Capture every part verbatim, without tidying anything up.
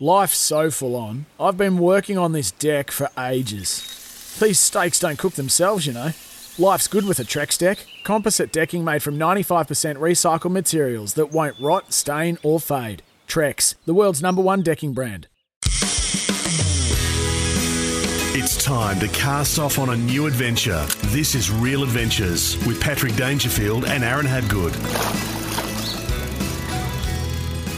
Life's so full on. I've been working on this deck for ages. These steaks don't cook themselves, you know. Life's good with a Trex deck. Composite decking made from ninety-five percent recycled materials that won't rot, stain or fade. Trex, the world's number one decking brand. It's time to cast off on a new adventure. This is Real Adventures with Patrick Dangerfield and Aaron Habgood.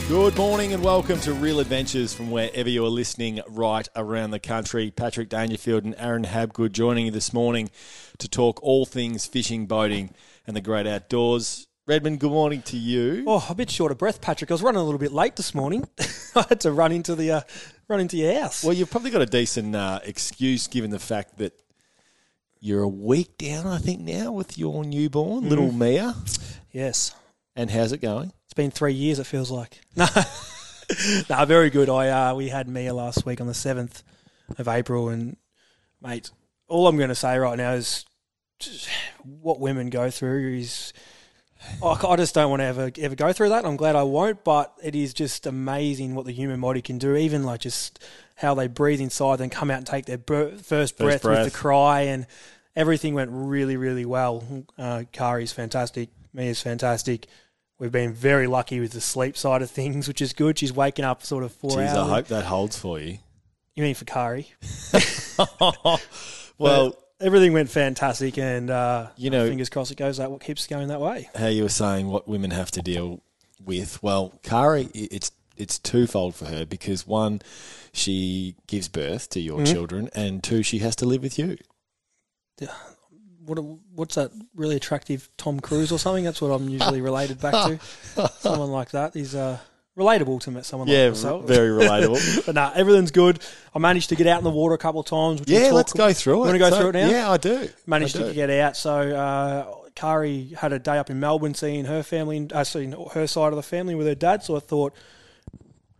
Good morning and welcome to Real Adventures from wherever you are listening right around the country. Patrick Dangerfield and Aaron Habgood joining you this morning to talk all things fishing, boating and the great outdoors. Redmond, good morning to you. Oh, a bit short of breath, Patrick. I was running a little bit late this morning. I had to run into the uh, run into your house. Well, you've probably got a decent uh, excuse given the fact that you're a week down, I think, now with your newborn, mm. little Mia. Yes. And how's it going? It's been three years, it feels like. No, no, very good. I uh, we had Mia last week on the seventh of April, and, mate, all I'm going to say right now is just what women go through is oh, – I just don't want to ever ever go through that. I'm glad I won't, but it is just amazing what the human body can do, even like just how they breathe inside then come out and take their ber- first, first breath, breath with the cry, and everything went really, really well. Uh, Kari's fantastic. Mia's fantastic. We've been very lucky with the sleep side of things, which is good. She's waking up sort of four Jeez, hours. I hope that holds for you. You mean for Kari? Well, but everything went fantastic, and uh, you know, fingers crossed it goes that what keeps going that way. How you were saying what women have to deal with? Well, Kari, it's it's twofold for her because one, she gives birth to your mm-hmm. children, and two, she has to live with you. Yeah. What what's that really attractive Tom Cruise or something? That's what I'm usually related back to. Someone like that is uh, relatable to me. Someone yeah, like myself. Yeah, very relatable. But no, nah, everything's good. I managed to get out in the water a couple of times. Which yeah, let's go through it. You want to go so, through it now? Yeah, I do. Managed I do. to get out. So uh, Kari had a day up in Melbourne seeing her family, uh, seeing her side of the family with her dad. So I thought,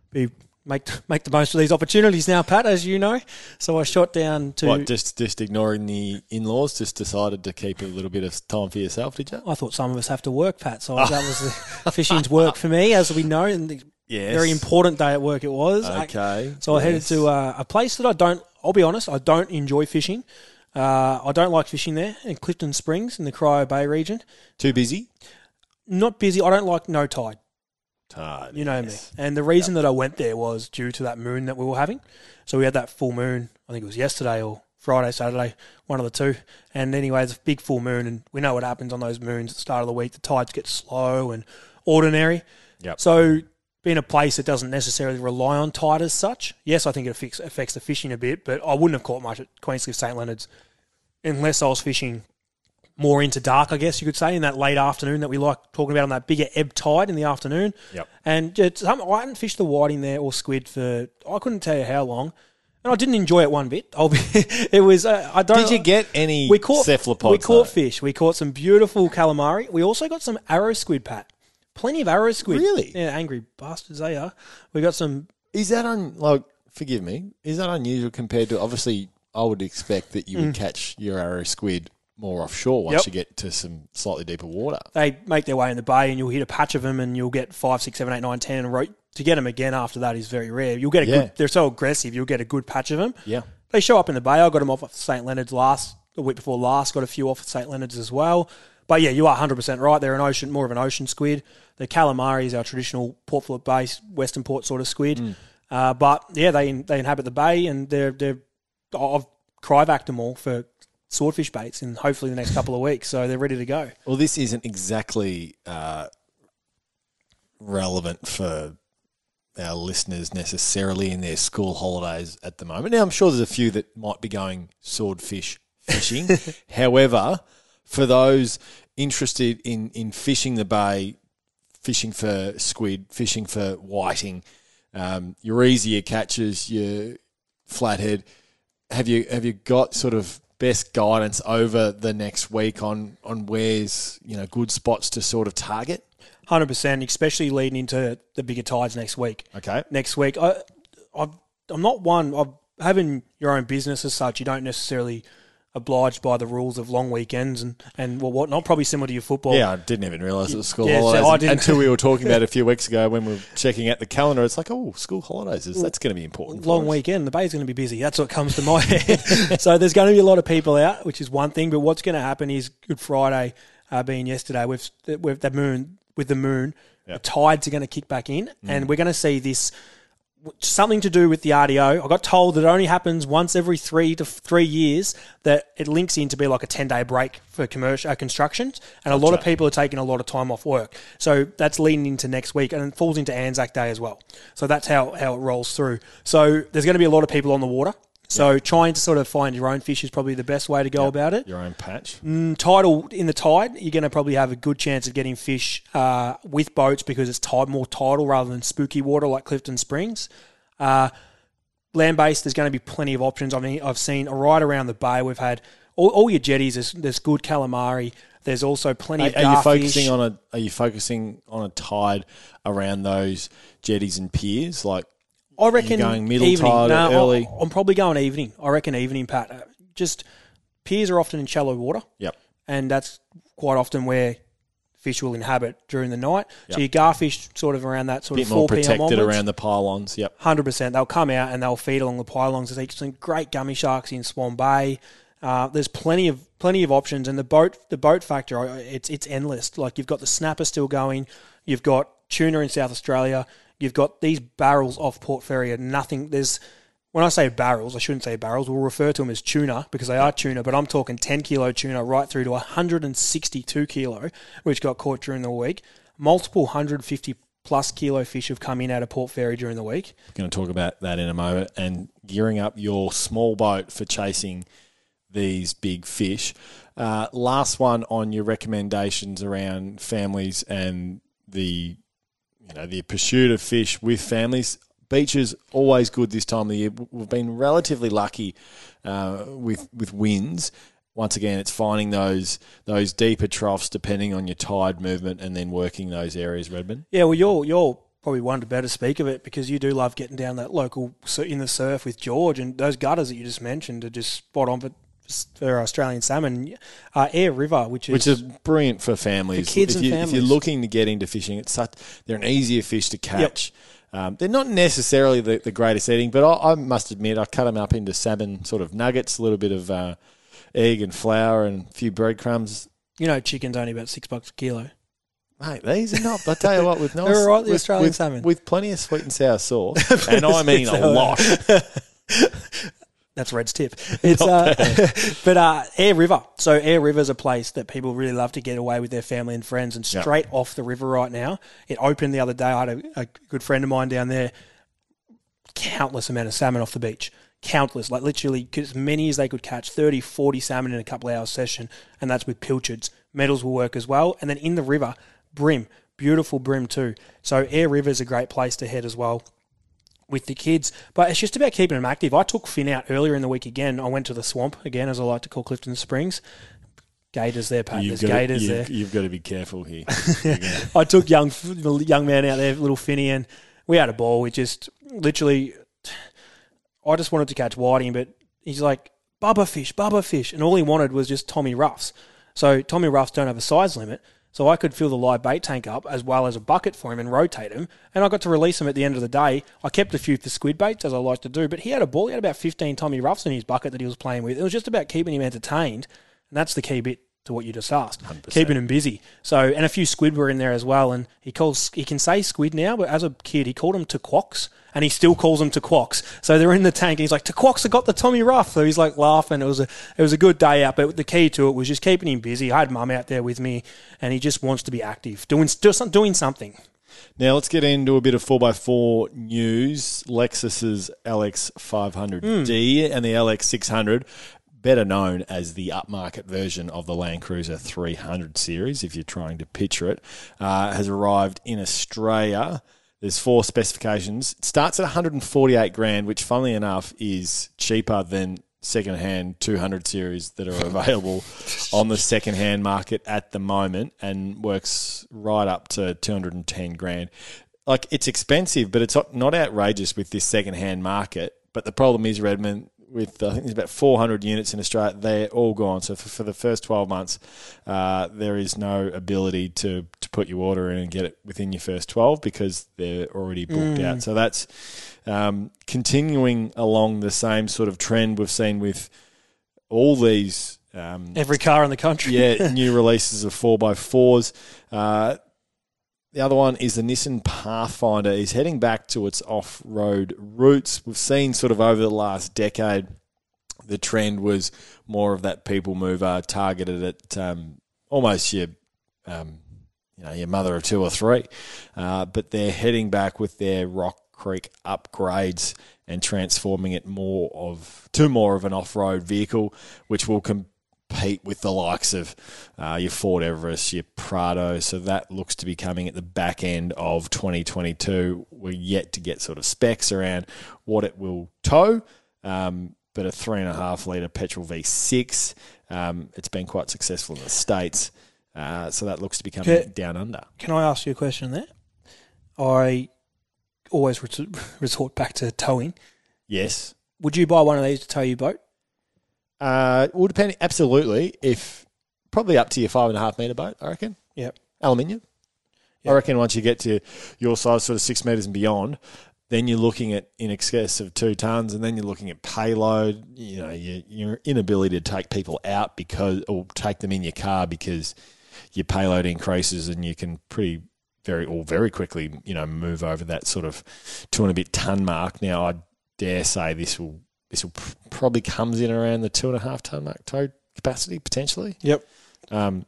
be Make make the most of these opportunities now, Pat, as you know. So I shot down to... What, just, just ignoring the in-laws, just decided to keep a little bit of time for yourself, did you? I thought some of us have to work, Pat, so that was the fishing's work for me, as we know, and the yes. very important day at work it was. Okay. So I yes. headed to uh, a place that I don't, I'll be honest, I don't enjoy fishing. Uh, I don't like fishing there, in Clifton Springs, in the Cryo Bay region. Too busy? Not busy. I don't like no tide. Ah, you know yes. me. And the reason yep. that I went there was due to that moon that we were having. So we had that full moon, I think it was yesterday or Friday, Saturday, one of the two. And anyway, it's a big full moon, and we know what happens on those moons at the start of the week. The tides get slow and ordinary. Yep. So being a place that doesn't necessarily rely on tide as such, yes, I think it affects, affects the fishing a bit, but I wouldn't have caught much at Queenscliff Saint Leonard's unless I was fishing more into dark, I guess you could say, in that late afternoon that we like talking about on that bigger ebb tide in the afternoon. Yep. And just, I hadn't fished the whiting there or squid for, I couldn't tell you how long. And I didn't enjoy it one bit. I'll be, it was, uh, I don't Did you get any we caught, cephalopods? We caught though? fish. We caught some beautiful calamari. We also got some arrow squid, Pat. Plenty of arrow squid. Really? Yeah, angry bastards they are. We got some. Is that, un, like, forgive me, is that unusual compared to, obviously, I would expect that you would mm. catch your arrow squid more offshore once yep. you get to some slightly deeper water. They make their way in the bay and you'll hit a patch of them and you'll get five, six, seven, eight, nine, ten. And to get them again after that is very rare. You'll get a yeah. good, they're so aggressive, you'll get a good patch of them. Yeah. They show up in the bay. I got them off at Saint Leonard's last, the week before last, got a few off at Saint Leonard's as well. But yeah, you are one hundred percent right. They're an ocean, more of an ocean squid. The calamari is our traditional Port Phillip Bay, Western Port sort of squid. Mm. Uh, but yeah, they they inhabit the bay and they're, they're I've cryovacked them all for swordfish baits in hopefully the next couple of weeks, so they're ready to go. Well, this isn't exactly uh, relevant for our listeners necessarily in their school holidays at the moment. Now, I'm sure there's a few that might be going swordfish fishing. However, for those interested in, in fishing the bay, fishing for squid, fishing for whiting, um, your easier catches, your flathead. Have you have you got sort of best guidance over the next week on on where's, you know, good spots to sort of target? one hundred percent, especially leading into the bigger tides next week. Okay. Next week, I, I've, I'm not one. I've, having your own business as such, you don't necessarily obliged by the rules of long weekends and, and well, whatnot, probably similar to your football. Yeah, I didn't even realise it was school yeah, holidays. So I didn't. Until we were talking about it a few weeks ago when we were checking out the calendar, it's like, oh, school holidays, is, that's going to be important. Long weekend, the bay's going to be busy. That's what comes to my head. So there's going to be a lot of people out, which is one thing, but what's going to happen is Good Friday uh, being yesterday, we've, we've the moon, with the moon, yep. the tides are going to kick back in, mm. and we're going to see this something to do with the R D O. I got told that it only happens once every three to three years that it links in to be like a ten-day break for commercial uh, constructions, and a lot right. of people are taking a lot of time off work. So that's leading into next week, and it falls into Anzac Day as well. So that's how, how it rolls through. So there's going to be a lot of people on the water. So yep. trying to sort of find your own fish is probably the best way to go yep. about it. Your own patch. Mm, tidal, in the tide, you're going to probably have a good chance of getting fish uh, with boats because it's tide, more tidal rather than spooky water like Clifton Springs. Uh, land-based, there's going to be plenty of options. I mean, I've seen right around the bay, we've had all, all your jetties. There's, there's good calamari. There's also plenty are, of garfish. Are you focusing on a? Are you focusing on a tide around those jetties and piers like? I reckon going middle evening. Tide no, early. I'm probably going evening. I reckon evening, Pat. Just piers are often in shallow water. Yep. And that's quite often where fish will inhabit during the night. Yep. So your garfish sort of around that sort of four p m onwards. Bit more protected around the pylons. Yep. one hundred percent. They'll come out and they'll feed along the pylons. There's some great gummy sharks in Swan Bay. Uh, there's plenty of plenty of options, and the boat the boat factor it's it's endless. Like you've got the snapper still going. You've got tuna in South Australia. You've got these barrels off Port Fairy and nothing. There's, when I say barrels, I shouldn't say barrels. We'll refer to them as tuna because they are tuna, but I'm talking ten kilo tuna right through to one hundred sixty-two kilo, which got caught during the week. Multiple one hundred fifty plus kilo fish have come in out of Port Fairy during the week. We're going to talk about that in a moment and gearing up your small boat for chasing these big fish. Uh, last one on your recommendations around families and the... You know, the pursuit of fish with families. Beaches, always good this time of the year. We've been relatively lucky uh, with with winds. Once again, it's finding those those deeper troughs depending on your tide movement and then working those areas, Redmond. Yeah, well, you're, you're probably one to better speak of it because you do love getting down that local in the surf with George, and those gutters that you just mentioned are just spot on for for Australian salmon, uh, Air River, which is which is brilliant for families. For kids if you, and families. If you're looking to get into fishing, it's such they're an easier fish to catch. Yep. Um, they're not necessarily the, the greatest eating, but I, I must admit I cut them up into salmon sort of nuggets, a little bit of uh, egg and flour and a few breadcrumbs. You know, chicken's only about six bucks a kilo. Mate, these are not. I tell you what, with nice, they're right, the with, Australian with, salmon with plenty of sweet and sour sauce, and I mean a lot. That's Red's tip. It's uh, but uh, Air River. So Air River is a place that people really love to get away with their family and friends, and straight yep. off the river right now. It opened the other day. I had a, a good friend of mine down there. Countless amount of salmon off the beach. Countless, like literally as many as they could catch, thirty, forty salmon in a couple of hours session, and that's with pilchards. Medals will work as well. And then in the river, brim. Beautiful brim too. So Air River is a great place to head as well with the kids, but it's just about keeping them active. I took Finn out earlier in the week again. I went to the swamp again, as I like to call Clifton Springs. Gators there, Pat. You've There's gators to, you, there. You've got to be careful here. I took young young man out there, little Finny, and we had a ball. We just literally, I just wanted to catch whiting, but he's like, Bubba fish, Bubba fish, and all he wanted was just Tommy Ruffs. So Tommy Ruffs don't have a size limit. So I could fill the live bait tank up as well as a bucket for him and rotate him. And I got to release him at the end of the day. I kept a few for squid baits, as I like to do, but he had a ball. He had about fifteen Tommy Ruffs in his bucket that he was playing with. It was just about keeping him entertained, and that's the key bit to what you just asked, one hundred percent. Keeping him busy. So, and a few squid were in there as well, and he calls he can say squid now, but as a kid, he called them tequoks, and he still calls them tequoks. So they're in the tank, and he's like, tequoks have got the Tommy Ruff. So he's like laughing. It was a it was a good day out, but the key to it was just keeping him busy. I had Mum out there with me, and he just wants to be active, doing doing something. Now let's get into a bit of four by four news. Lexus's L X five hundred D mm. and the L X six hundred, better known as the upmarket version of the Land Cruiser three hundred series, if you're trying to picture it, uh, has arrived in Australia. There's four specifications. It starts at one hundred forty-eight grand, which funnily enough is cheaper than secondhand two hundred series that are available on the secondhand market at the moment, and works right up to two hundred ten grand. Like, it's expensive, but it's not outrageous with this secondhand market. But the problem is, Redmond, with I think there's about four hundred units in Australia, they're all gone. So for, for the first twelve months, uh, there is no ability to, to put your order in and get it within your first twelve because they're already booked mm. out. So that's um, continuing along the same sort of trend we've seen with all these. Um, Every car in the country. Yeah, new releases of four by fours. Uh, The other one is the Nissan Pathfinder is heading back to its off-road roots. We've seen sort of over the last decade, the trend was more of that people mover targeted at um, almost your, um, you know, your mother of two or three. Uh, but they're heading back with their Rock Creek upgrades and transforming it more of to more of an off-road vehicle, which will compete with the likes of uh, your Ford Everest, your Prado. So that looks to be coming at the back end of twenty twenty-two. We're yet to get sort of specs around what it will tow, um, but a three and a half litre petrol V six, um, it's been quite successful in the States. Uh, so that looks to be coming can, down under. Can I ask you a question there? I always resort back to towing. Yes. Would you buy one of these to tow your boat? Uh, well, depending, absolutely. If probably up to your five and a half metre boat, I reckon. Yep. Aluminium. Yep. I reckon once you get to your size, sort of six metres and beyond, then you're looking at in excess of two tonnes, and then you're looking at payload, you know, your, your inability to take people out because, or take them in your car because your payload increases and you can pretty very, or very quickly, you know, move over that sort of two and a bit tonne mark. Now, I dare say this will, This will probably comes in around the two and a half ton mark tow capacity potentially. Yep. Um,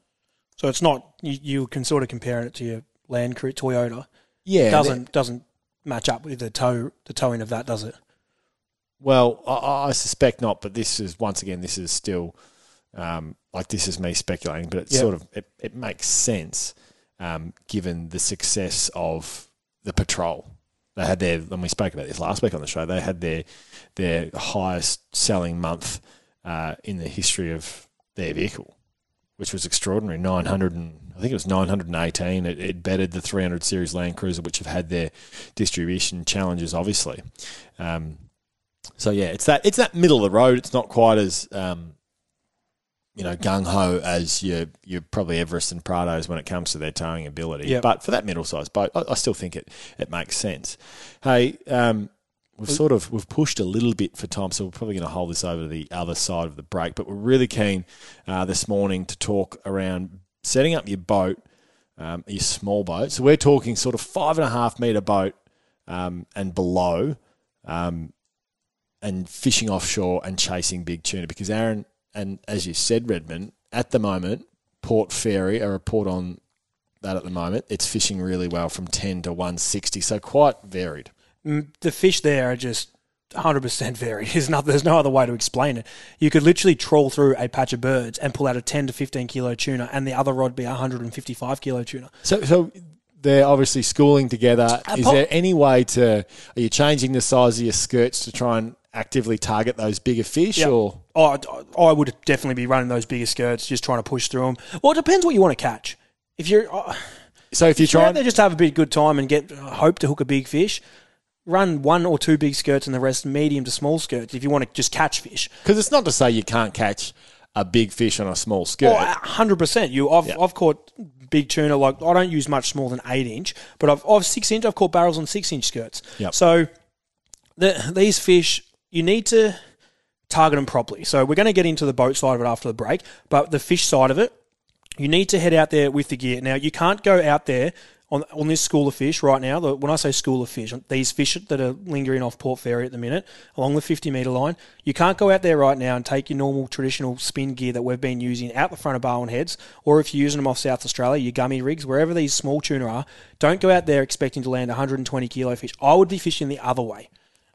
so it's not you, you can sort of compare it to your Land Cruiser Toyota. Yeah, it doesn't that, doesn't match up with the tow the towing of that, does it? Well, I, I suspect not. But this is once again, this is still um, like this is me speculating, but it's yep. sort of it, it makes sense um, given the success of the Patrol. They had their, and we spoke about this last week on the show, they had their their highest selling month uh, in the history of their vehicle, which was extraordinary. nine hundred and, I think it was nine hundred eighteen. It, it bettered the three hundred series Land Cruiser, which have had their distribution challenges, obviously. Um, so yeah, it's that it's that middle of the road. It's not quite as um, you know gung ho as your your probably Everest and Prados when it comes to their towing ability. Yep. But for that middle sized boat, I, I still think it it makes sense. Hey. Um, We've sort of we've pushed a little bit for time, so we're probably going to hold this over to the other side of the break. But we're really keen uh, this morning to talk around setting up your boat, um, your small boat. So we're talking sort of five and a half metre boat um, and below, um, and fishing offshore and chasing big tuna. Because Aaron, and as you said, Redmond, at the moment, Port Fairy, a report on that at the moment, it's fishing really well from ten to one sixty, so quite varied. The fish there are just one hundred percent varied. There's no, there's no other way to explain it. You could literally trawl through a patch of birds and pull out a ten to fifteen kilo tuna, and the other rod be a one hundred fifty-five kilo tuna. So, so they're obviously schooling together. Is there any way to? Are you changing the size of your skirts to try and actively target those bigger fish? Yep. Or I, I would definitely be running those bigger skirts, just trying to push through them. Well, it depends what you want to catch. If you're, uh, so if you're trying, they just have a bit good time and get uh, hope to hook a big fish. Run one or two big skirts and the rest medium to small skirts if you want to just catch fish. Because it's not to say you can't catch a big fish on a small skirt. Oh, one hundred percent. You, I've, yeah. I've caught big tuna. Like, I don't use much smaller than eight inch, but I've, I've six inch. I've caught barrels on six inch skirts. Yep. So the, these fish, you need to target them properly. So we're going to get into the boat side of it after the break, but the fish side of it, you need to head out there with the gear. Now, you can't go out there On, on this school of fish right now. The, when I say school of fish, these fish that are lingering off Port Fairy at the minute, along the fifty metre line, you can't go out there right now and take your normal traditional spin gear that we've been using out the front of Barwon Heads, or if you're using them off South Australia, your gummy rigs, wherever these small tuna are, don't go out there expecting to land one hundred twenty kilo fish. I would be fishing the other way.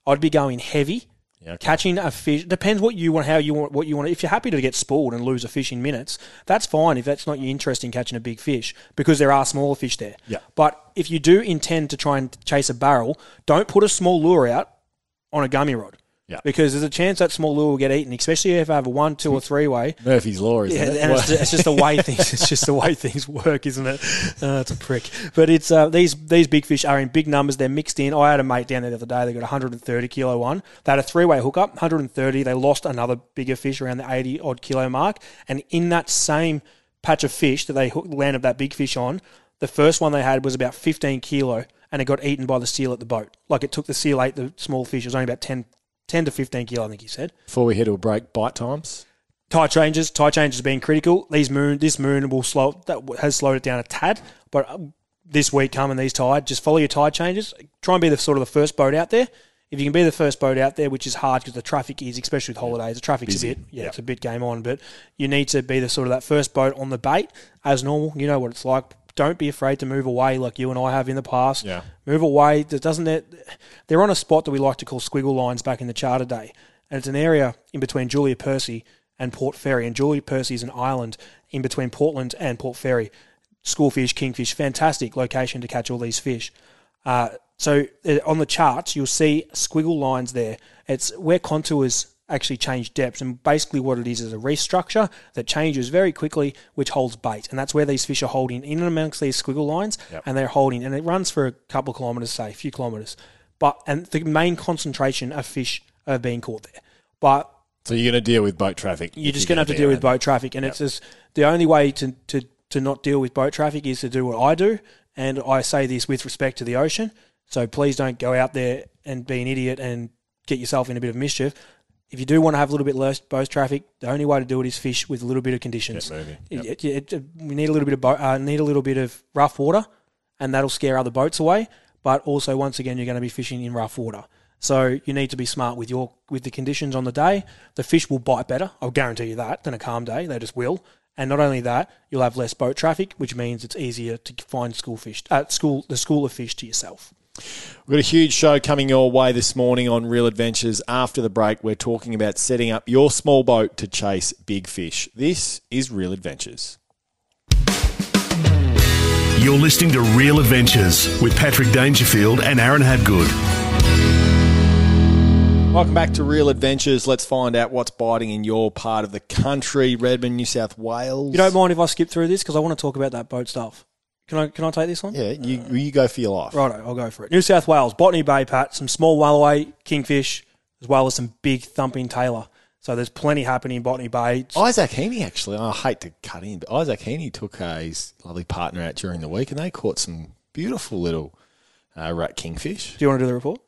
I'd be going heavy Yeah, okay. Catching a fish depends what you want, how you want, what you want. If you're happy to get spooled and lose a fish in minutes, that's fine. If that's not your interest in catching a big fish, because there are smaller fish there. Yeah. But if you do intend to try and chase a barrel, don't put a small lure out on a gummy rod. Yeah. Because there's a chance that small lure will get eaten, especially if I have a one, two, or three way. Murphy's law, isn't yeah, it? And it's, it's just the way things. It's just the way things work, isn't it? Uh, it's a prick. But it's uh, these these big fish are in big numbers. They're mixed in. I had a mate down there the other day. They got a one hundred thirty kilo one. They had a three way hookup, one hundred thirty. They lost another bigger fish around the eighty odd kilo mark. And in that same patch of fish that they hooked, landed that big fish on, the first one they had was about fifteen kilo, and it got eaten by the seal at the boat. Like it took the seal ate the small fish. It was only about ten. ten to fifteen kilo, I think he said. Before we head to a break, bite times? Tide changes. Tide changes being critical. These moon, This moon will slow that has slowed it down a tad, but this week coming, these tide, just follow your tide changes. Try and be the sort of the first boat out there. If you can be the first boat out there, which is hard because the traffic is, especially with holidays, the traffic's Busy. a bit, yeah, yep. it's a bit game on, but you need to be the sort of that first boat on the bait as normal. You know what it's like. Don't be afraid to move away like you and I have in the past. Yeah. Move away. Doesn't it, they're on a spot that we like to call squiggle lines back in the charter day. And it's an area in between Julia Percy and Port Fairy. And Julia Percy is an island in between Portland and Port Fairy. Schoolfish, kingfish, fantastic location to catch all these fish. Uh, so on the charts, you'll see squiggle lines there. It's where contours actually change depths, and basically what it is is a reef structure that changes very quickly, which holds bait, and that's where these fish are holding in and amongst these squiggle lines. Yep. And they're holding, and it runs for a couple of kilometres, say a few kilometres, but and the main concentration of fish are being caught there. But so you're going to deal with boat traffic. You're just going to have to deal with boat traffic, and yep. it's just the only way to, to to not deal with boat traffic is to do what I do, and I say this with respect to the ocean. So please don't go out there and be an idiot and get yourself in a bit of mischief. If you do want to have a little bit less boat traffic, the only way to do it is fish with a little bit of conditions. Yep. It, it, it, we need a little bit of bo- uh, need a little bit of rough water, and that'll scare other boats away. But also, once again, you're going to be fishing in rough water, so you need to be smart with your with the conditions on the day. The fish will bite better, I'll guarantee you that, than a calm day. They just will. And not only that, you'll have less boat traffic, which means it's easier to find school fish at uh, school the school of fish to yourself. We've got a huge show coming your way this morning on Real Adventures. After the break, we're talking about setting up your small boat to chase big fish. This is Real Adventures. You're listening to Real Adventures with Patrick Dangerfield and Aaron Habgood. Welcome back to Real Adventures. Let's find out what's biting in your part of the country, Redmond, New South Wales. You don't mind if I skip through this because I want to talk about that boat stuff. Can I can I take this one? Yeah, you you go for your life. Righto, I'll go for it. New South Wales, Botany Bay, Pat, some small walloway, kingfish, as well as some big thumping tailor. So there's plenty happening in Botany Bay. Isaac Heeney, actually, I hate to cut in, but Isaac Heeney took uh, his lovely partner out during the week, and they caught some beautiful little uh, rat kingfish. Do you want to do the report?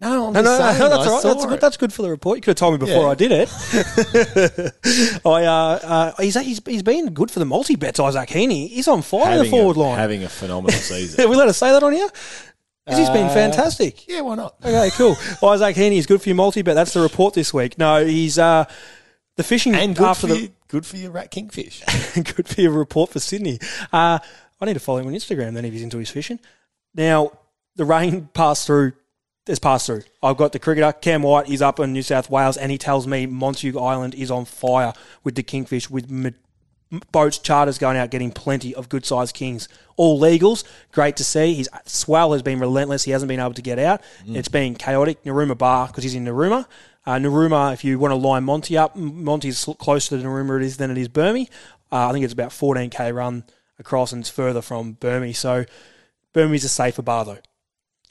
No, I'm no, just no, saying, no, that's I all right. That's good. That's good for the report. You could have told me before yeah. I did it. I, uh, uh, he's, he's he's been good for the multi bets. Isaac Heeney, he's on fire having in the forward a, line, having a phenomenal season. We let us say that on here. Uh, he's been fantastic. Yeah, why not? Okay, cool. Isaac Heeney is good for your multi bet. That's the report this week. No, he's uh, the fishing and good after for the your, good for your rat kingfish. Good for your report for Sydney. Uh, I need to follow him on Instagram then if he's into his fishing. Now the rain passed through. It's passed through. I've got the cricketer, Cam White, is up in New South Wales, and he tells me Montague Island is on fire with the kingfish, with mid- boats, charters going out, getting plenty of good-sized kings. All legals, great to see. His swell has been relentless. He hasn't been able to get out. Mm. It's been chaotic. Narooma Bar, because he's in Narooma. Uh, Narooma, if you want to line Monty up, Monty's closer to Narooma it is than it is Burmie. Uh, I think it's about fourteen k run across, and it's further from Burmie. So Burmie's a safer bar, though.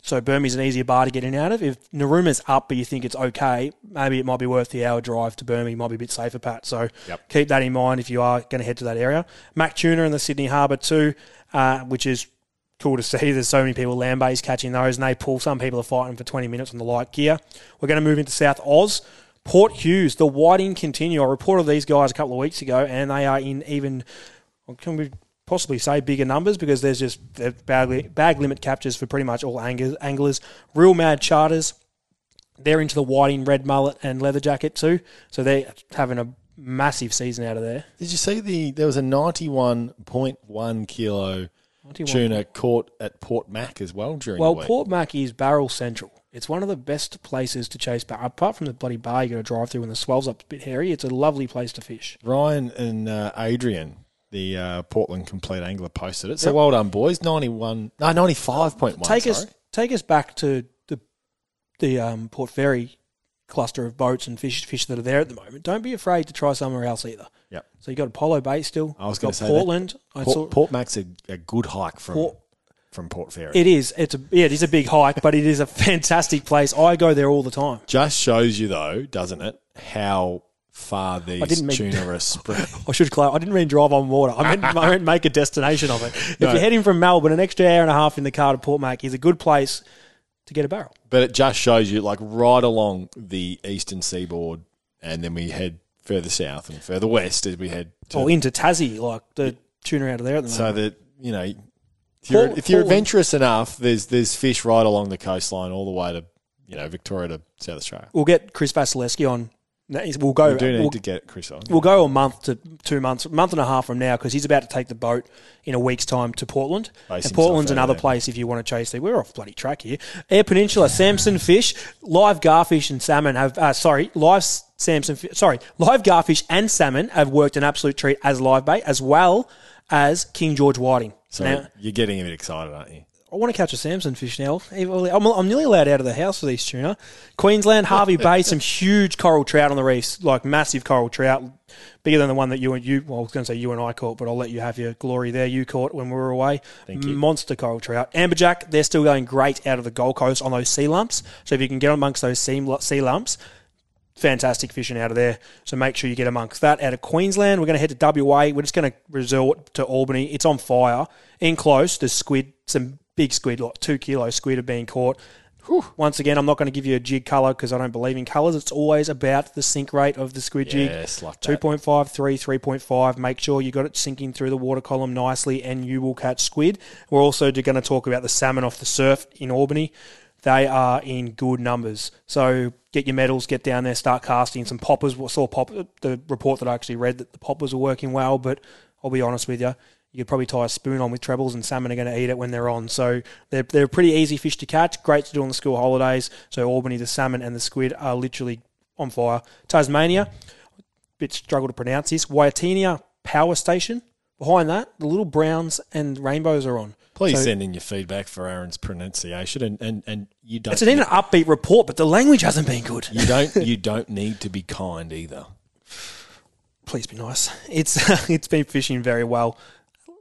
So Burmee's an easier bar to get in out of. If Narooma's up but you think it's okay, maybe it might be worth the hour drive to Burmie. Might be a bit safer, Pat. So yep. keep that in mind if you are going to head to that area. Mac Tuna in the Sydney Harbour too, uh, which is cool to see. There's so many people land-based catching those, and they pull. Some people are fighting for twenty minutes on the light gear. We're going to move into South Oz. Port Hughes, the whiting continue. I reported these guys a couple of weeks ago, and they are in even... Can we... possibly say bigger numbers because there's just bag, bag limit captures for pretty much all anglers. Real Mad Charters, they're into the whiting, red mullet and leather jacket too. So they're having a massive season out of there. Did you see the? There was a ninety-one point one kilo tuna caught at Port Mac as well during well, the week. Well, Port Mac is barrel central. It's one of the best places to chase barrel. Apart from the bloody bar you got to drive through when the swell's up a bit hairy, it's a lovely place to fish. Ryan and uh, Adrian, the uh, Portland Complete Angler, posted it. So yep. well done, boys. ninety-one, no, ninety-five point one, take sorry. Us, take us back to the, the um, Port Fairy cluster of boats and fish fish that are there at the moment. Don't be afraid to try somewhere else either. Yep. So you got Apollo Bay still. I was going to say Portland. That. Port, I saw, Port Mac's a, a good hike from Port, from Port Fairy. It is. It's a yeah. It is a big hike, but it is a fantastic place. I go there all the time. Just shows you though, doesn't it, how far these tuna are spread. I should clarify. I didn't mean drive on water. I meant, I meant make a destination of it. If no. you're heading from Melbourne, an extra hour and a half in the car to Port Mac is a good place to get a barrel. But it just shows you, like, right along the eastern seaboard, and then we head further south and further west as we head to... Or into Tassie, like the it, tuna out of there at the moment. So that, you know, if you're, Port, if you're adventurous enough, there's there's fish right along the coastline all the way to, you know, Victoria to South Australia. We'll get Chris Vasilevsky on. We'll go, we do need we'll, to get Chris on. We'll go a month to two months, a month and a half from now, because he's about to take the boat in a week's time to Portland. Base and Portland's another there. place if you want to chase there. We're off bloody track here. Eyre Peninsula, Samson fish, live garfish and salmon have, uh, sorry, live Samson, sorry, live garfish and salmon have worked an absolute treat as live bait, as well as King George whiting. So now, you're getting a bit excited, aren't you? I want to catch a Samson fish now. I'm, I'm nearly allowed out of the house for these tuna. Queensland, Hervey Bay, some huge coral trout on the reefs, like massive coral trout, bigger than the one that you and you, well, I was going to say you and I caught, but I'll let you have your glory there. You caught when we were away. Thank you. Monster coral trout. Amberjack, they're still going great out of the Gold Coast on those sea lumps. So if you can get amongst those sea lumps, fantastic fishing out of there. So make sure you get amongst that. Out of Queensland, we're going to head to W A. We're just going to resort to Albany. It's on fire. In close, there's squid, some... big squid, like two kilo squid, are being caught. Whew. Once again, I'm not going to give you a jig colour because I don't believe in colours. It's always about the sink rate of the squid jig. Yes, like that. two point five, three, three point five. Make sure you got it sinking through the water column nicely and you will catch squid. We're also going to talk about the salmon off the surf in Albany. They are in good numbers. So get your medals, get down there, start casting. Some poppers. We saw pop, the report that I actually read that the poppers are working well, but I'll be honest with you. You could probably tie a spoon on with trebles, and salmon are going to eat it when they're on. So they're they're a pretty easy fish to catch. Great to do on the school holidays. So Albany, the salmon and the squid are literally on fire. Tasmania, bit struggle to pronounce this. Waiatania Power Station. Behind that, the little browns and rainbows are on. Please so, send in your feedback for Aaron's pronunciation, and, and, and you don't. It's an upbeat report, but the language hasn't been good. You don't you don't need to be kind either. Please be nice. It's it's been fishing very well.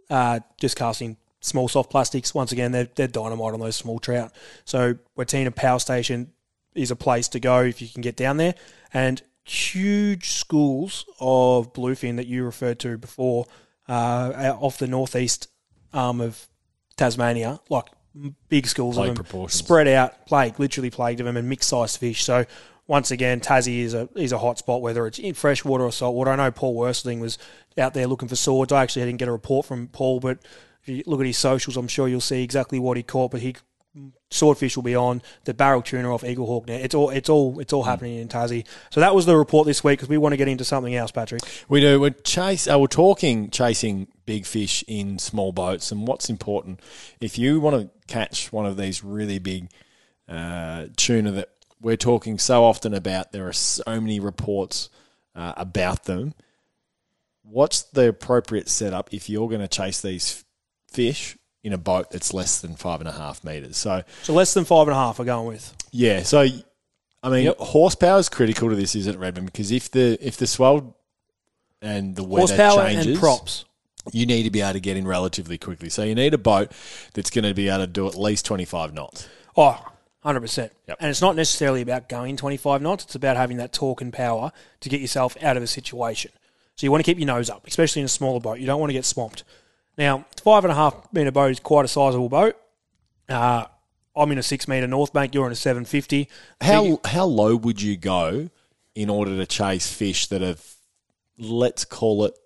Uh, just casting small soft plastics. Once again, they're, they're dynamite on those small trout. So Wetina Power Station is a place to go if you can get down there. And huge schools of bluefin that you referred to before uh, off the northeast arm of Tasmania, like big schools plague of them, spread out, plague, literally plagued of them, and mixed-sized fish. So once again, Tassie is a is a hot spot, whether it's in freshwater or saltwater. I know Paul Worsling was out there looking for swords. I actually didn't get a report from Paul, but if you look at his socials, I'm sure you'll see exactly what he caught. But he swordfish will be on the barrel tuna off Eagle Hawk net. It's all it's all it's all mm. happening in Tassie. So that was the report this week because we want to get into something else, Patrick. We do. We're chase. Uh, we're talking chasing big fish in small boats, and what's important if you want to catch one of these really big uh, tuna that. We're talking so often about, there are so many reports uh, about them. What's the appropriate setup if you're going to chase these fish in a boat that's less than five and a half metres? So so less than five and a half we're going with. Yeah. So, I mean, yep. horsepower is critical to this, isn't it, Redmond? Because if the if the swell and the weather horsepower changes... and props. You need to be able to get in relatively quickly. So you need a boat that's going to be able to do at least twenty-five knots. Oh, one hundred percent. Yep. And it's not necessarily about going twenty-five knots. It's about having that torque and power to get yourself out of a situation. So you want to keep your nose up, especially in a smaller boat. You don't want to get swamped. Now, five and a half metre boat is quite a sizable boat. Uh, I'm in a six metre North Bank. You're in a seven fifty. How so you, how low would you go in order to chase fish that are, let's call it,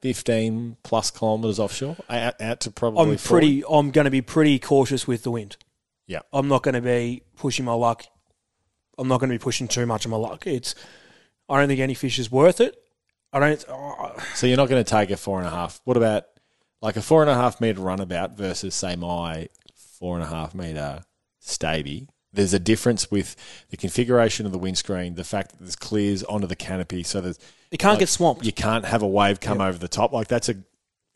fifteen plus kilometres offshore? Out, out to probably I'm pretty. forty. I'm going to be pretty cautious with the wind. Yeah, I'm not going to be pushing my luck. I'm not going to be pushing too much of my luck. It's, I don't think any fish is worth it. I don't. Oh. So you're not going to take a four and a half. What about Like a four and a half metre runabout versus, say, my four and a half metre Staby, there's a difference with the configuration of the windscreen, the fact that this clears onto the canopy so that it can't like, get swamped. You can't have a wave come yep. over the top. Like that's a, you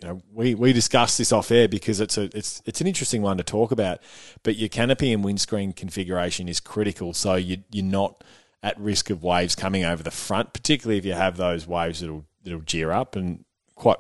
know, we, we discussed this off air because it's a it's it's an interesting one to talk about. But your canopy and windscreen configuration is critical, so you you're not at risk of waves coming over the front, particularly if you have those waves that'll that'll jeer up and quite.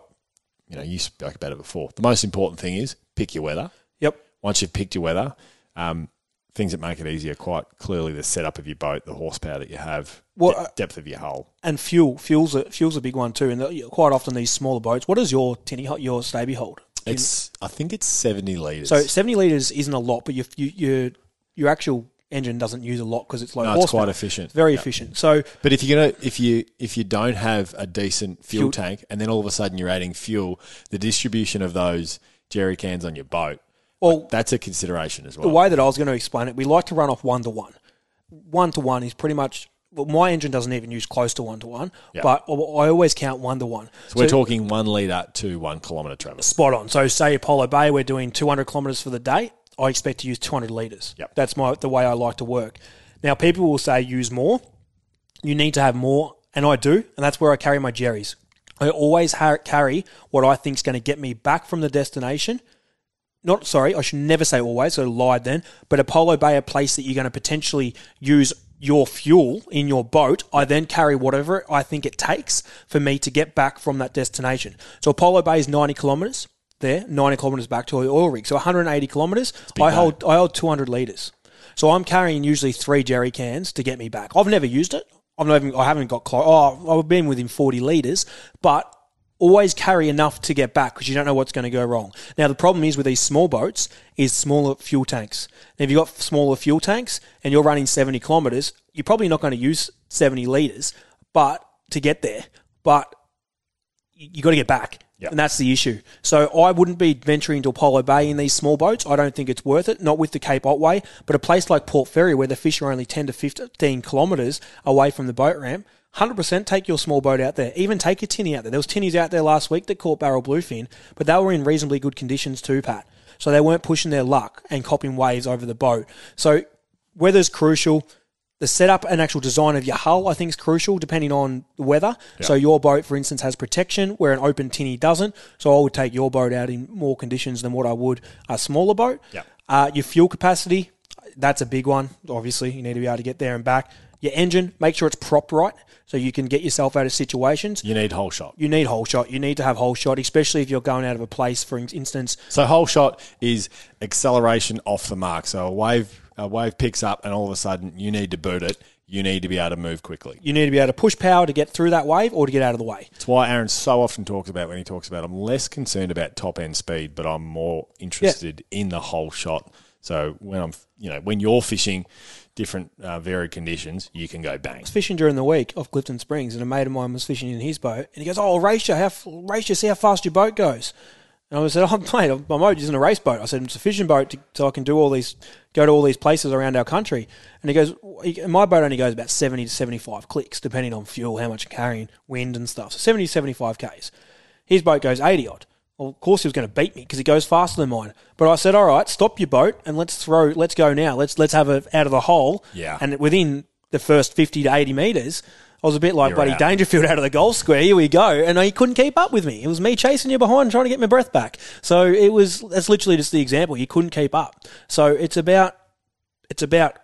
You know, you spoke about it before. The most important thing is pick your weather. Yep. Once you've picked your weather, um, things that make it easier, quite clearly the setup of your boat, the horsepower that you have, well, de- depth of your hull. And fuel. Fuel's a, fuel's a big one too. And the, quite often these smaller boats, what does your tinny, your Staby hold? It's In, I think it's seventy litres. So seventy litres isn't a lot, but your, your, your actual engine doesn't use a lot because it's low no, horsepower. It's quite efficient. It's very yep. efficient. So, but if you're gonna, if you if you don't have a decent fuel, fuel tank, and then all of a sudden you're adding fuel, the distribution of those jerry cans on your boat, well, like, that's a consideration as well. The way that I was going to explain it, we like to run off one to one. One to one is pretty much. Well, my engine doesn't even use close to one to one, yep. but I always count one to one. So, so we're talking one litre to one kilometre travel. Spot on. So say Apollo Bay, we're doing two hundred kilometres for the day. I expect to use two hundred litres. Yep. That's my the way I like to work. Now, people will say use more. You need to have more, and I do, and that's where I carry my jerrys. I always ha- carry what I think is going to get me back from the destination. Not sorry, I should never say always, so I lied then, but Apollo Bay, a place that you're going to potentially use your fuel in your boat, I then carry whatever I think it takes for me to get back from that destination. So Apollo Bay is ninety kilometres. There, ninety kilometres back to an oil rig. So one hundred eighty kilometres, I hold I hold two hundred litres. So I'm carrying usually three jerry cans to get me back. I've never used it. I've not even, I haven't got close. Oh, I've been within forty litres, but always carry enough to get back because you don't know what's going to go wrong. Now, the problem is with these small boats is smaller fuel tanks. Now, if you've got smaller fuel tanks and you're running seventy kilometres, you're probably not going to use seventy litres but to get there, but you've got to get back. Yep. And that's the issue. So I wouldn't be venturing to Apollo Bay in these small boats. I don't think it's worth it, not with the Cape Otway, but a place like Port Fairy where the fish are only ten to fifteen kilometres away from the boat ramp, one hundred percent take your small boat out there. Even take a tinny out there. There was tinnies out there last week that caught barrel bluefin, but they were in reasonably good conditions too, Pat. So they weren't pushing their luck and copping waves over the boat. So weather's crucial. The setup and actual design of your hull, I think, is crucial depending on the weather. Yeah. So your boat, for instance, has protection where an open tinny doesn't. So I would take your boat out in more conditions than what I would a smaller boat. Yeah. Uh, your fuel capacity, that's a big one. Obviously, you need to be able to get there and back. Your engine, make sure it's prop right so you can get yourself out of situations. You need whole shot. You need whole shot. You need to have whole shot, especially if you're going out of a place, for instance. So whole shot is acceleration off the mark. So a wave... A wave picks up and all of a sudden you need to boot it. You need to be able to move quickly. You need to be able to push power to get through that wave or to get out of the way. That's why Aaron so often talks about when he talks about, I'm less concerned about top end speed, but I'm more interested yeah. in the whole shot. So when I'm, you know, when you're fishing different uh, varied conditions, you can go bang. I was fishing during the week off Clifton Springs and a mate of mine was fishing in his boat and he goes, oh, I'll race you, how, race you, see how fast your boat goes. And I said, oh, mate, my boat isn't a race boat. I said, it's a fishing boat to, so I can do all these, go to all these places around our country. And he goes, my boat only goes about seventy to seventy-five clicks, depending on fuel, how much you're carrying, wind and stuff. So seventy to seventy-five kays. His boat goes eighty odd. Well, of course he was going to beat me because he goes faster than mine. But I said, all right, stop your boat and let's throw, let's go now. Let's let's have it out of the hole. Yeah. And within the first fifty to eighty metres, I was a bit like You're buddy out. Dangerfield out of the goal square. Here we go. And he couldn't keep up with me. It was me chasing you behind trying to get my breath back. So it was, that's literally just the example. You couldn't keep up. So it's about, it's about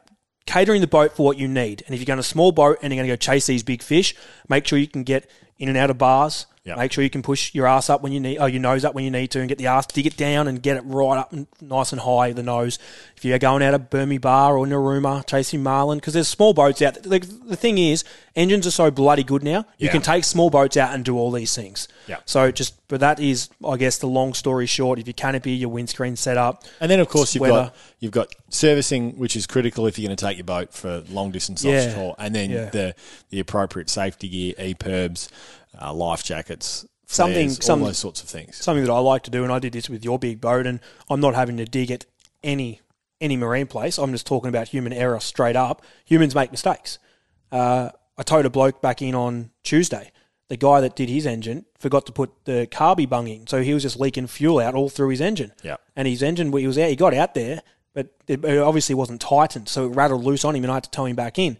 catering the boat for what you need. And if you're going to a small boat and you're going to go chase these big fish, make sure you can get in and out of bars. Yep. Make sure you can push your ass up when you need, or your nose up when you need to, and get the ass, dig it down and get it right up and nice and high, the nose. If you're going out of Burma Bar or Narooma, chasing marlin, because there's small boats out there. The, the thing is, engines are so bloody good now, you yeah. can take small boats out and do all these things. Yep. So just, but that is, I guess, the long story short, if your canopy, your windscreen set up. And then, of course, you've got, you've got servicing, which is critical if you're going to take your boat for long distance yeah. offshore, and then yeah. the, the appropriate safety gear, E P I R Bs. Uh, life jackets, flares, something, some, all those sorts of things. Something that I like to do, and I did this with your big boat, and I'm not having to dig at any any marine place. I'm just talking about human error straight up. Humans make mistakes. Uh, I towed a bloke back in on Tuesday the guy that did his engine forgot to put the carby bung in, so he was just leaking fuel out all through his engine. Yeah, and his engine, he was out, he got out there, but it obviously wasn't tightened, so it rattled loose on him, and I had to tow him back in.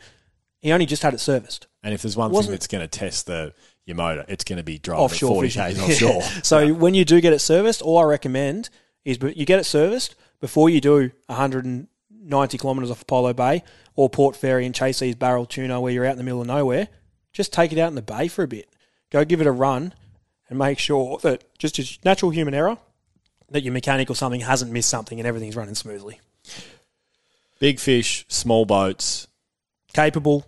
He only just had it serviced. And if there's one thing that's going to test the your motor, it's going to be driving offshore forty days offshore. Yeah. So yeah. when you do get it serviced, all I recommend is you get it serviced before you do one hundred ninety kilometres off Apollo Bay or Port Fairy and chase these barrel tuna where you're out in the middle of nowhere. Just take it out in the bay for a bit. Go give it a run and make sure that just a natural human error, that your mechanic or something hasn't missed something and everything's running smoothly. Big fish, small boats. Capable.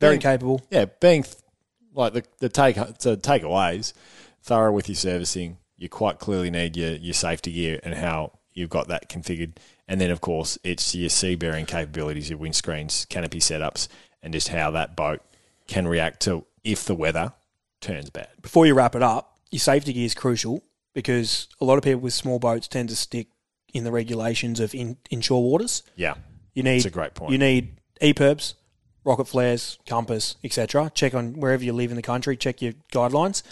Very being, capable. Yeah, being th- like the the take the takeaways, thorough with your servicing. You quite clearly need your, your safety gear and how you've got that configured. And then, of course, it's your sea bearing capabilities, your windscreens, canopy setups, and just how that boat can react to if the weather turns bad. Before you wrap it up, your safety gear is crucial because a lot of people with small boats tend to stick in the regulations of in, inshore waters. Yeah, you need, that's a great point. You need E P I R Bs, rocket flares, compass, et cetera. Check on wherever you live in the country, check your guidelines.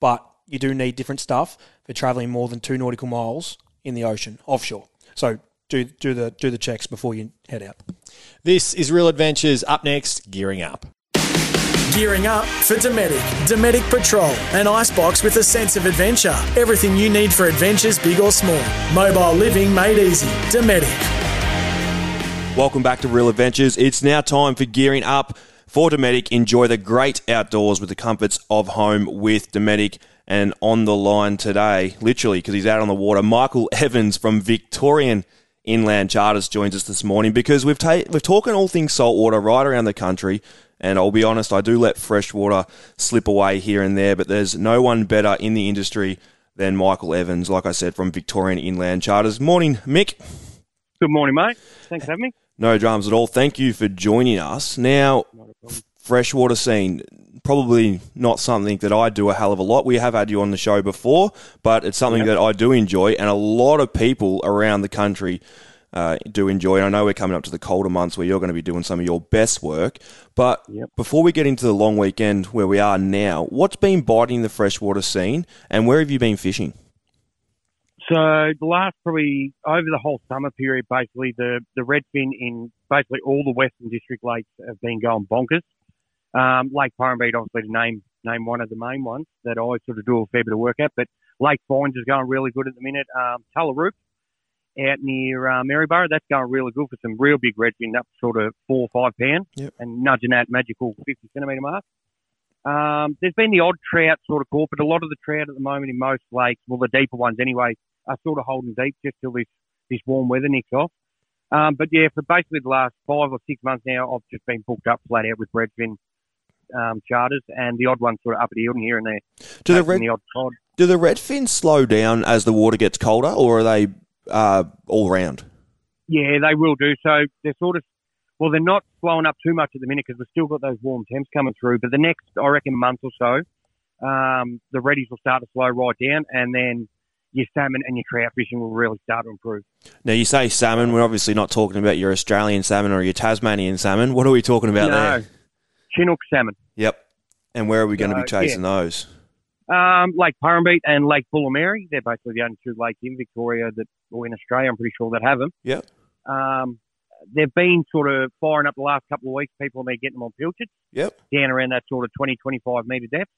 But you do need different stuff for travelling more than two nautical miles in the ocean, offshore. So do do the do the checks before you head out. This is Real Adventures. Up next, gearing up. Gearing up for Dometic. Dometic Patrol, an icebox with a sense of adventure. Everything you need for adventures, big or small. Mobile living made easy. Dometic. Welcome back to Real Adventures. It's now time for gearing up for Dometic. Enjoy the great outdoors with the comforts of home with Dometic. And on the line today, literally, because he's out on the water, Michael Evans from Victorian Inland Charters joins us this morning because we've ta- we're talking all things saltwater right around the country. And I'll be honest, I do let freshwater slip away here and there, but there's no one better in the industry than Michael Evans, like I said, from Victorian Inland Charters. Morning, Mick. Good morning, mate. Thanks for having me. No dramas at all. Thank you for joining us. Now, freshwater scene, probably not something that I do a hell of a lot. We have had you on the show before, but it's something yeah. that I do enjoy, and a lot of people around the country uh, do enjoy. I know we're coming up to the colder months where you're going to be doing some of your best work, but yep. before we get into the long weekend where we are now, what's been biting the freshwater scene, and where have you been fishing? So the last probably, over the whole summer period, basically, the, the redfin in basically all the Western District lakes have been going bonkers. Um, Lake Purrumbete, obviously, to name, name one of the main ones that I sort of do a fair bit of work at, but Lake Fines is going really good at the minute. Um, Tullaroop out near uh, Maryborough, that's going really good for some real big redfin up sort of four or five pound yep. and nudging that magical fifty centimetre mark. Um, there's been the odd trout sort of caught, but a lot of the trout at the moment in most lakes, well, the deeper ones anyway, are sort of holding deep just till this, this warm weather nicks off. Um, but, yeah, for basically the last five or six months now, I've just been booked up flat out with redfin um, charters and the odd ones sort of up at Eildon here and there. Do the, red, the odd cod. Do the redfins slow down as the water gets colder, or are they uh, all round? Yeah, they will do. So they're sort of – well, they're not slowing up too much at the minute because we've still got those warm temps coming through. But the next, I reckon, month or so, um, the reddies will start to slow right down, and then – your salmon and your trout fishing will really start to improve. Now, you say salmon. We're obviously not talking about your Australian salmon or your Tasmanian salmon. What are we talking about no. there? Chinook salmon. Yep. And where are we going so, to be chasing yeah. those? Um, Lake Purrumbete and Lake Bullamary. They're basically the only two lakes in Victoria that, or in Australia, I'm pretty sure, that have them. Yep. Um, they've been sort of firing up the last couple of weeks. People have been getting them on pilchards. Yep. Down around that sort of twenty, twenty-five metre depth.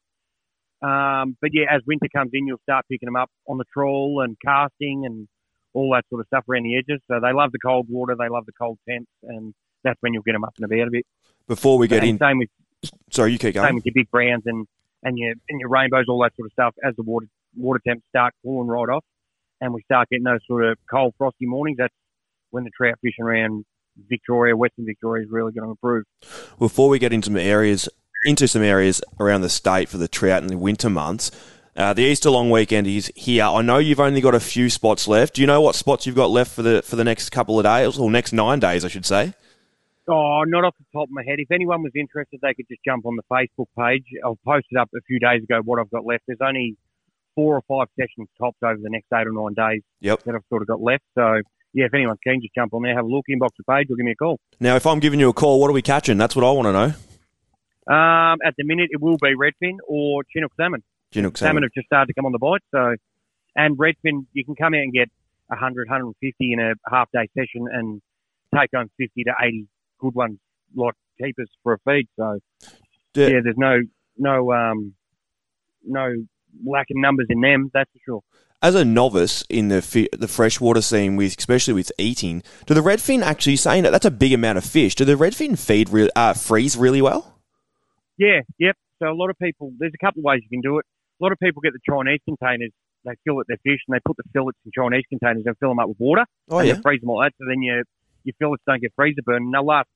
Um, but yeah, as winter comes in, you'll start picking them up on the trawl and casting and all that sort of stuff around the edges. So they love the cold water, they love the cold temps, and that's when you'll get them up and about a bit. Before we get and in, same with sorry, you keep going. Same with your big browns and, and your and your rainbows, all that sort of stuff. As the water water temps start cooling right off, and we start getting those sort of cold, frosty mornings, that's when the trout fishing around Victoria, Western Victoria, is really going to improve. Before we get into the areas. into some areas around the state for the trout in the winter months. Uh, the Easter long weekend is here. I know you've only got a few spots left. Do you know what spots you've got left for the for the next couple of days, or next nine days, I should say? Oh, not off the top of my head. If anyone was interested, they could just jump on the Facebook page. I posted up a few days ago what I've got left. There's only four or five sessions topped over the next eight or nine days yep. that I've sort of got left. So, yeah, if anyone's keen, just jump on there, have a look, inbox the page, or give me a call. Now, if I'm giving you a call, what are we catching? That's what I want to know. Um, at the minute, it will be redfin or Chinook salmon. Chinook salmon. Salmon have just started to come on the bite. So, and redfin, you can come out and get one hundred, one fifty in a half-day session and take home fifty to eighty good ones, like keepers for a feed. So, yeah, yeah there's no no um, no lack in numbers in them, that's for sure. As a novice in the the freshwater scene, with especially with eating, do the redfin actually, saying that that's a big amount of fish, do the redfin feed re- uh, freeze really well? Yeah, yep. So a lot of people, there's a couple of ways you can do it. A lot of people get the Chinese containers, they fillet their fish and they put the fillets in Chinese containers and fill them up with water. Oh, and yeah. They freeze them all that, so then your, your fillets don't get freezer burn, and they'll last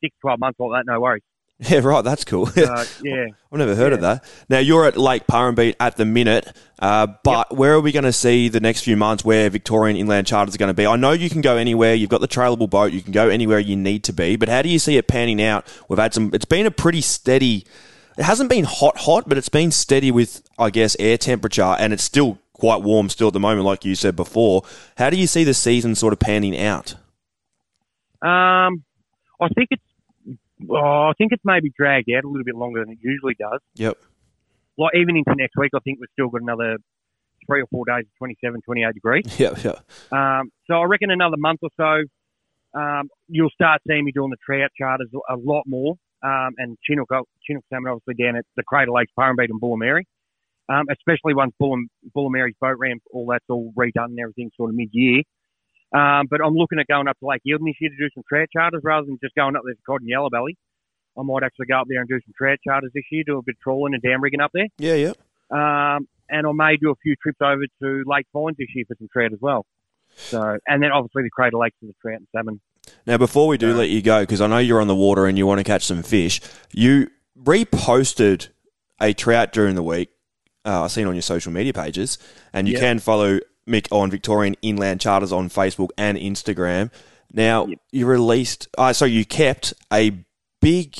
six, twelve months like that, no worries. Yeah, right, that's cool. Uh, yeah. I've never heard yeah. of that. Now, you're at Lake Purrumbete at the minute, uh, but yep. where are we going to see the next few months where Victorian Inland Charters are going to be? I know you can go anywhere. You've got the trailable boat. You can go anywhere you need to be, but how do you see it panning out? We've had some – it's been a pretty steady – it hasn't been hot, hot, but it's been steady with, I guess, air temperature, and it's still quite warm still at the moment, like you said before. How do you see the season sort of panning out? Um, I think it's Oh, I think it's maybe dragged out a little bit longer than it usually does. Yep. Like, even into next week, I think we've still got another three or four days of twenty-seven, twenty-eight degrees. Yeah, yeah. Um, so I reckon another month or so, um, you'll start seeing me doing the trout charters a lot more. Um, and Chinook, Chinook salmon, obviously, down at the Crater Lakes, Purrumbete and Bullamary. Um, especially once Bullamary's boat ramp, all that's all redone and everything sort of mid-year. Um, but I'm looking at going up to Lake Eildon this year to do some trout charters rather than just going up there to cod and yellow belly. I might actually go up there and do some trout charters this year, do a bit of trawling and dam rigging up there. Yeah, yeah. Um, and I may do a few trips over to Lake Fines this year for some trout as well. So, and then obviously the Crater Lakes for the trout and salmon. Now, before we do uh, let you go, because I know you're on the water and you want to catch some fish, you reposted a trout during the week. Uh, I've seen on your social media pages, and you yeah. can follow Mick on Victorian Inland Charters on Facebook and Instagram. Now, yep. you released, uh, so you kept a big,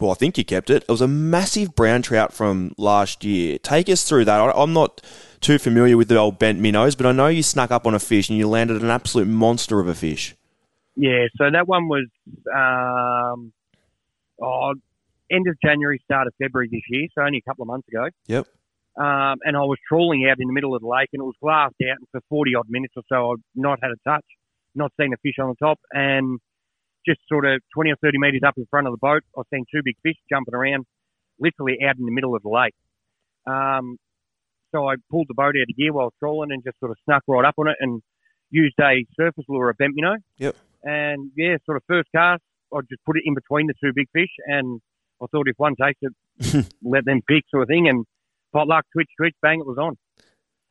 well, I think you kept it. It was a massive brown trout from last year. Take us through that. I'm not too familiar with the old bent minnows, but I know you snuck up on a fish and you landed an absolute monster of a fish. Yeah, so that one was um, oh, end of January, start of February this year, so only a couple of months ago. Yep. Um, and I was trawling out in the middle of the lake and it was glassed out, and for forty-odd minutes or so I'd not had a touch, not seen a fish on the top, and just sort of twenty or thirty metres up in front of the boat, I've seen two big fish jumping around, literally out in the middle of the lake. Um, so I pulled the boat out of gear while trawling and just sort of snuck right up on it and used a surface lure, a bent minnow. Yep. And, yeah, sort of first cast, I just put it in between the two big fish, and I thought if one takes it, let them pick sort of thing, and potluck, twitch, twitch, bang, it was on.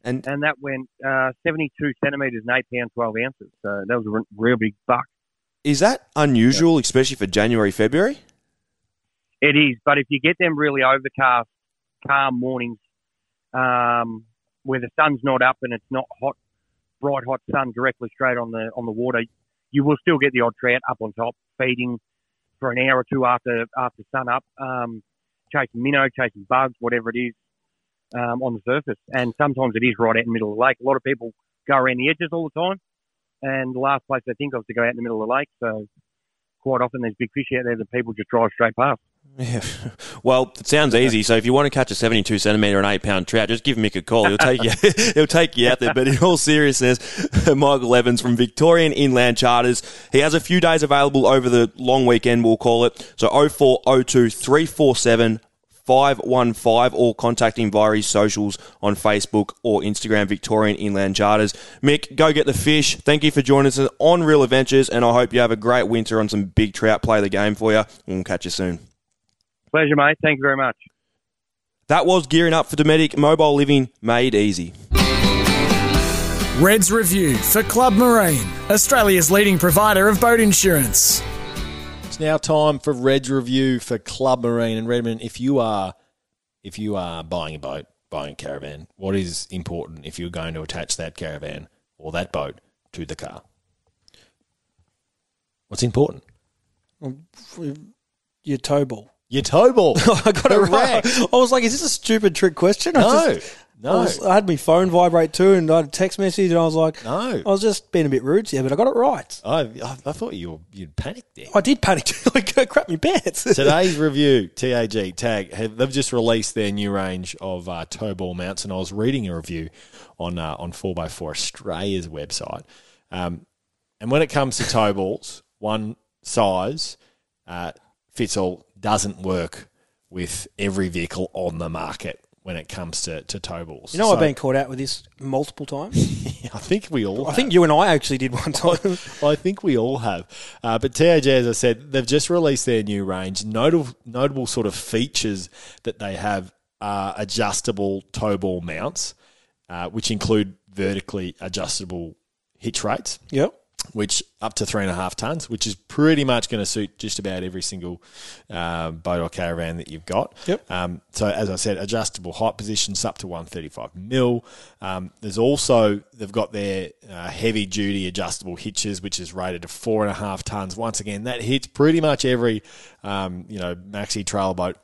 And and that went uh, seventy-two centimetres and eight pounds, twelve ounces. So that was a real big buck. Is that unusual, yeah. especially for January, February? It is, but if you get them really overcast, calm mornings um, where the sun's not up and it's not hot, bright hot sun directly straight on the on the water, you will still get the odd trout up on top, feeding for an hour or two after, after sun up, um, chasing minnow, chasing bugs, whatever it is. Um, on the surface, and sometimes it is right out in the middle of the lake. A lot of people go around the edges all the time, and the last place they think of is to go out in the middle of the lake, so quite often there's big fish out there that people just drive straight past. Yeah. Well, it sounds easy, so if you want to catch a seventy-two centimetre and eight pound trout, just give Mick a call. He'll take you he'll take you out there. But in all seriousness, Michael Evans from Victorian Inland Charters, he has a few days available over the long weekend, we'll call it, so oh four oh two, three four seven, five one five, or contact him via his socials on Facebook or Instagram, Victorian Inland Charters. Mick, go get the fish. Thank you for joining us on Real Adventures, and I hope you have a great winter on some big trout. Play the game for you, and we'll catch you soon. Pleasure, mate. Thank you very much. That was gearing up for Dometic, mobile living made easy. Red's Review for Club Marine, Australia's leading provider of boat insurance. Now time for Red's Review for Club Marine. And Redmond, if you are if you are buying a boat, buying a caravan, what is important if you're going to attach that caravan or that boat to the car? What's important? Um, your tow ball. Your tow ball. I got it right. I was like, is this a stupid trick question? No. Just, No. I, was, I had my phone vibrate too, and I had a text message, and I was like, "No, I was just being a bit rude to you, but I got it right." I I, I thought you were, you'd panicked there. I did panic. I crap my pants. Today's review, T A G Tag, have, they've just released their new range of uh, tow ball mounts, and I was reading a review on uh, on four by four Australia's website, um, and when it comes to tow balls, one size uh, fits all doesn't work with every vehicle on the market. When it comes to, to tow balls. You know, so, I've been caught out with this multiple times. I think we all I have. think you and I actually did one time. I think we all have. Uh, but T A G, as I said, they've just released their new range. Notable, notable sort of features that they have are adjustable tow ball mounts, uh, which include vertically adjustable hitch rates, yep. which up to three and a half tonnes, which is pretty much going to suit just about every single uh, boat or caravan that you've got. Yep. Um, so, as I said, adjustable height positions up to one thirty-five mil. Um, there's also, they've got their uh, heavy-duty adjustable hitches, which is rated to four and a half tonnes. Once again, that hits pretty much every, um, you know, maxi trail boat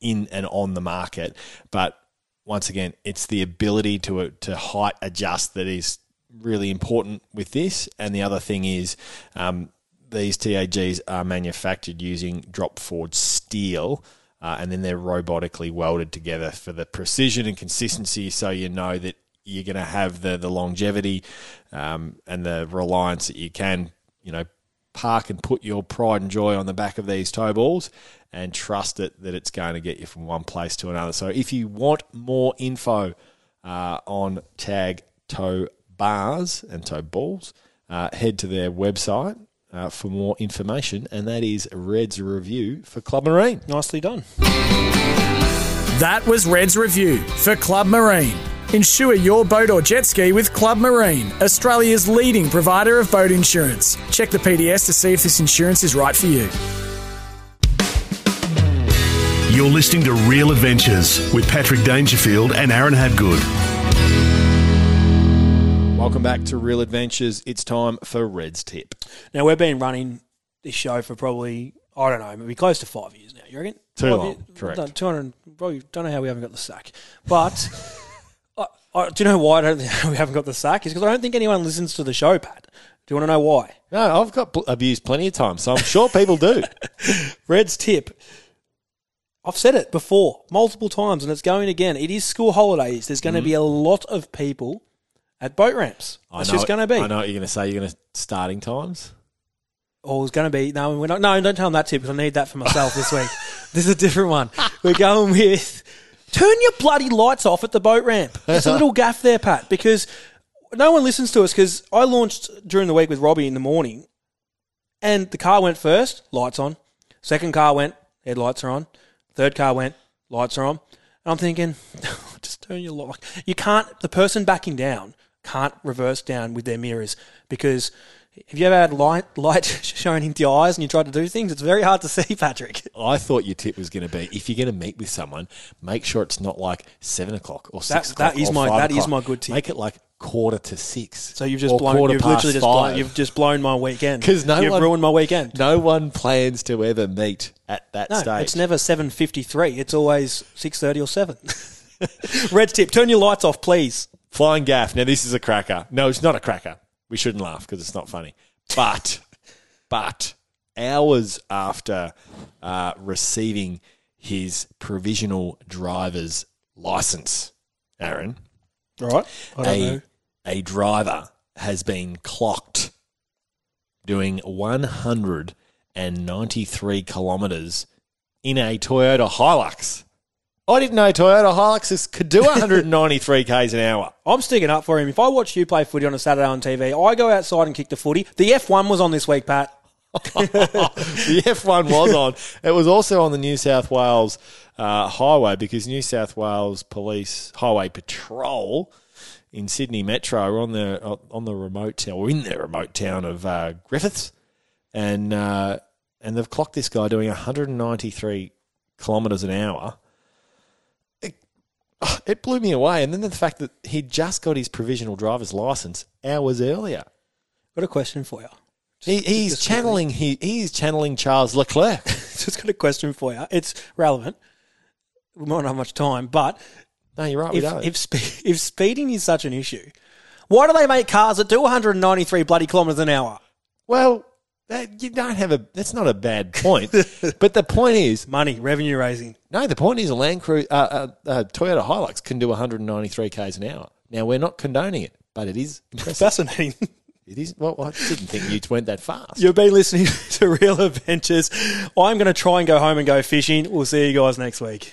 in and on the market. But once again, it's the ability to to height adjust that is really important with this. And the other thing is um, these T A Gs are manufactured using drop forged steel uh, and then they're robotically welded together for the precision and consistency, so you know that you're going to have the, the longevity um, and the reliance that you can, you know, park and put your pride and joy on the back of these tow balls and trust it that it's going to get you from one place to another. So if you want more info uh, on T A G Tow Bars and tow balls, uh, head to their website uh, for more information, and that is Red's Review for Club Marine. Nicely done. That was Red's Review for Club Marine. Insure your boat or jet ski with Club Marine, Australia's leading provider of boat insurance. Check the P D S to see if this insurance is right for you. You're listening to Real Adventures with Patrick Dangerfield and Aaron Habgood. Welcome back to Real Adventures. It's time for Red's Tip. Now, we've been running this show for probably, I don't know, maybe close to five years now, you reckon? Too five long, years, correct. two hundred, probably don't know how we haven't got the sack. But I, I, do you know why I don't think we haven't got the sack? It's because I don't think anyone listens to the show, Pat. Do you want to know why? No, I've got pl- abused plenty of times, so I'm sure people do. Red's Tip. I've said it before multiple times, and it's going again. It is school holidays. There's going to mm. be a lot of people at boat ramps. That's just going to be. I know what you're going to say. You're going to starting times? Oh, it's going to be. No, we're not. No, don't tell them that tip because I need that for myself this week. This is a different one. We're going with turn your bloody lights off at the boat ramp. There's a little gaff there, Pat, because no one listens to us because I launched during the week with Robbie in the morning and the car went first, lights on. Second car went, headlights are on. Third car went, lights are on. And I'm thinking, just turn your light. You can't, the person backing down can't reverse down with their mirrors because have you ever had light light shone into your eyes and you try to do things? It's very hard to see, Patrick. I thought your tip was going to be if you're going to meet with someone, make sure it's not like seven o'clock or six that, o'clock. That is or my five that o'clock. Is my good tip. Make it like quarter to six. So you've just blown. You've literally just blown, you've just blown my weekend. Because no you've one, ruined my weekend. No one plans to ever meet at that no, stage. It's never seven fifty three. It's always six thirty or seven. Red's tip: turn your lights off, please. Flying gaff. Now, this is a cracker. No, it's not a cracker. We shouldn't laugh because it's not funny. But, but hours after uh, receiving his provisional driver's license, Aaron, all right, I don't a, know. a driver has been clocked doing one hundred ninety-three kilometres in a Toyota Hilux. I didn't know Toyota Hiluxes could do one hundred ninety-three kays an hour. I'm sticking up for him. If I watch you play footy on a Saturday on T V, I go outside and kick the footy. The F one was on this week, Pat. The F one was on. It was also on the New South Wales uh, highway because New South Wales Police Highway Patrol in Sydney Metro were on the on the remote town or in their remote town of uh, Griffiths, and uh, and they've clocked this guy doing one hundred ninety-three kilometres an hour. It blew me away. And then the fact that he just got his provisional driver's license hours earlier. Got a question for you. Just, he, he's just channeling he, he's channeling Charles Leclerc. Just got a question for you. It's relevant. We might not have much time, but No, you're right, we if, don't. If, spe- if speeding is such an issue, why do they make cars that do one hundred ninety-three bloody kilometres an hour? Well, that, you don't have a. That's not a bad point. But the point is... Money, revenue raising. No, the point is a Land Cruiser, uh, uh, uh, Toyota Hilux can do one hundred ninety-three kays an hour. Now, we're not condoning it, but it is impressive. Fascinating. It is. Well, I didn't think you went that fast. You've been listening to Real Adventures. I'm going to try and go home and go fishing. We'll see you guys next week.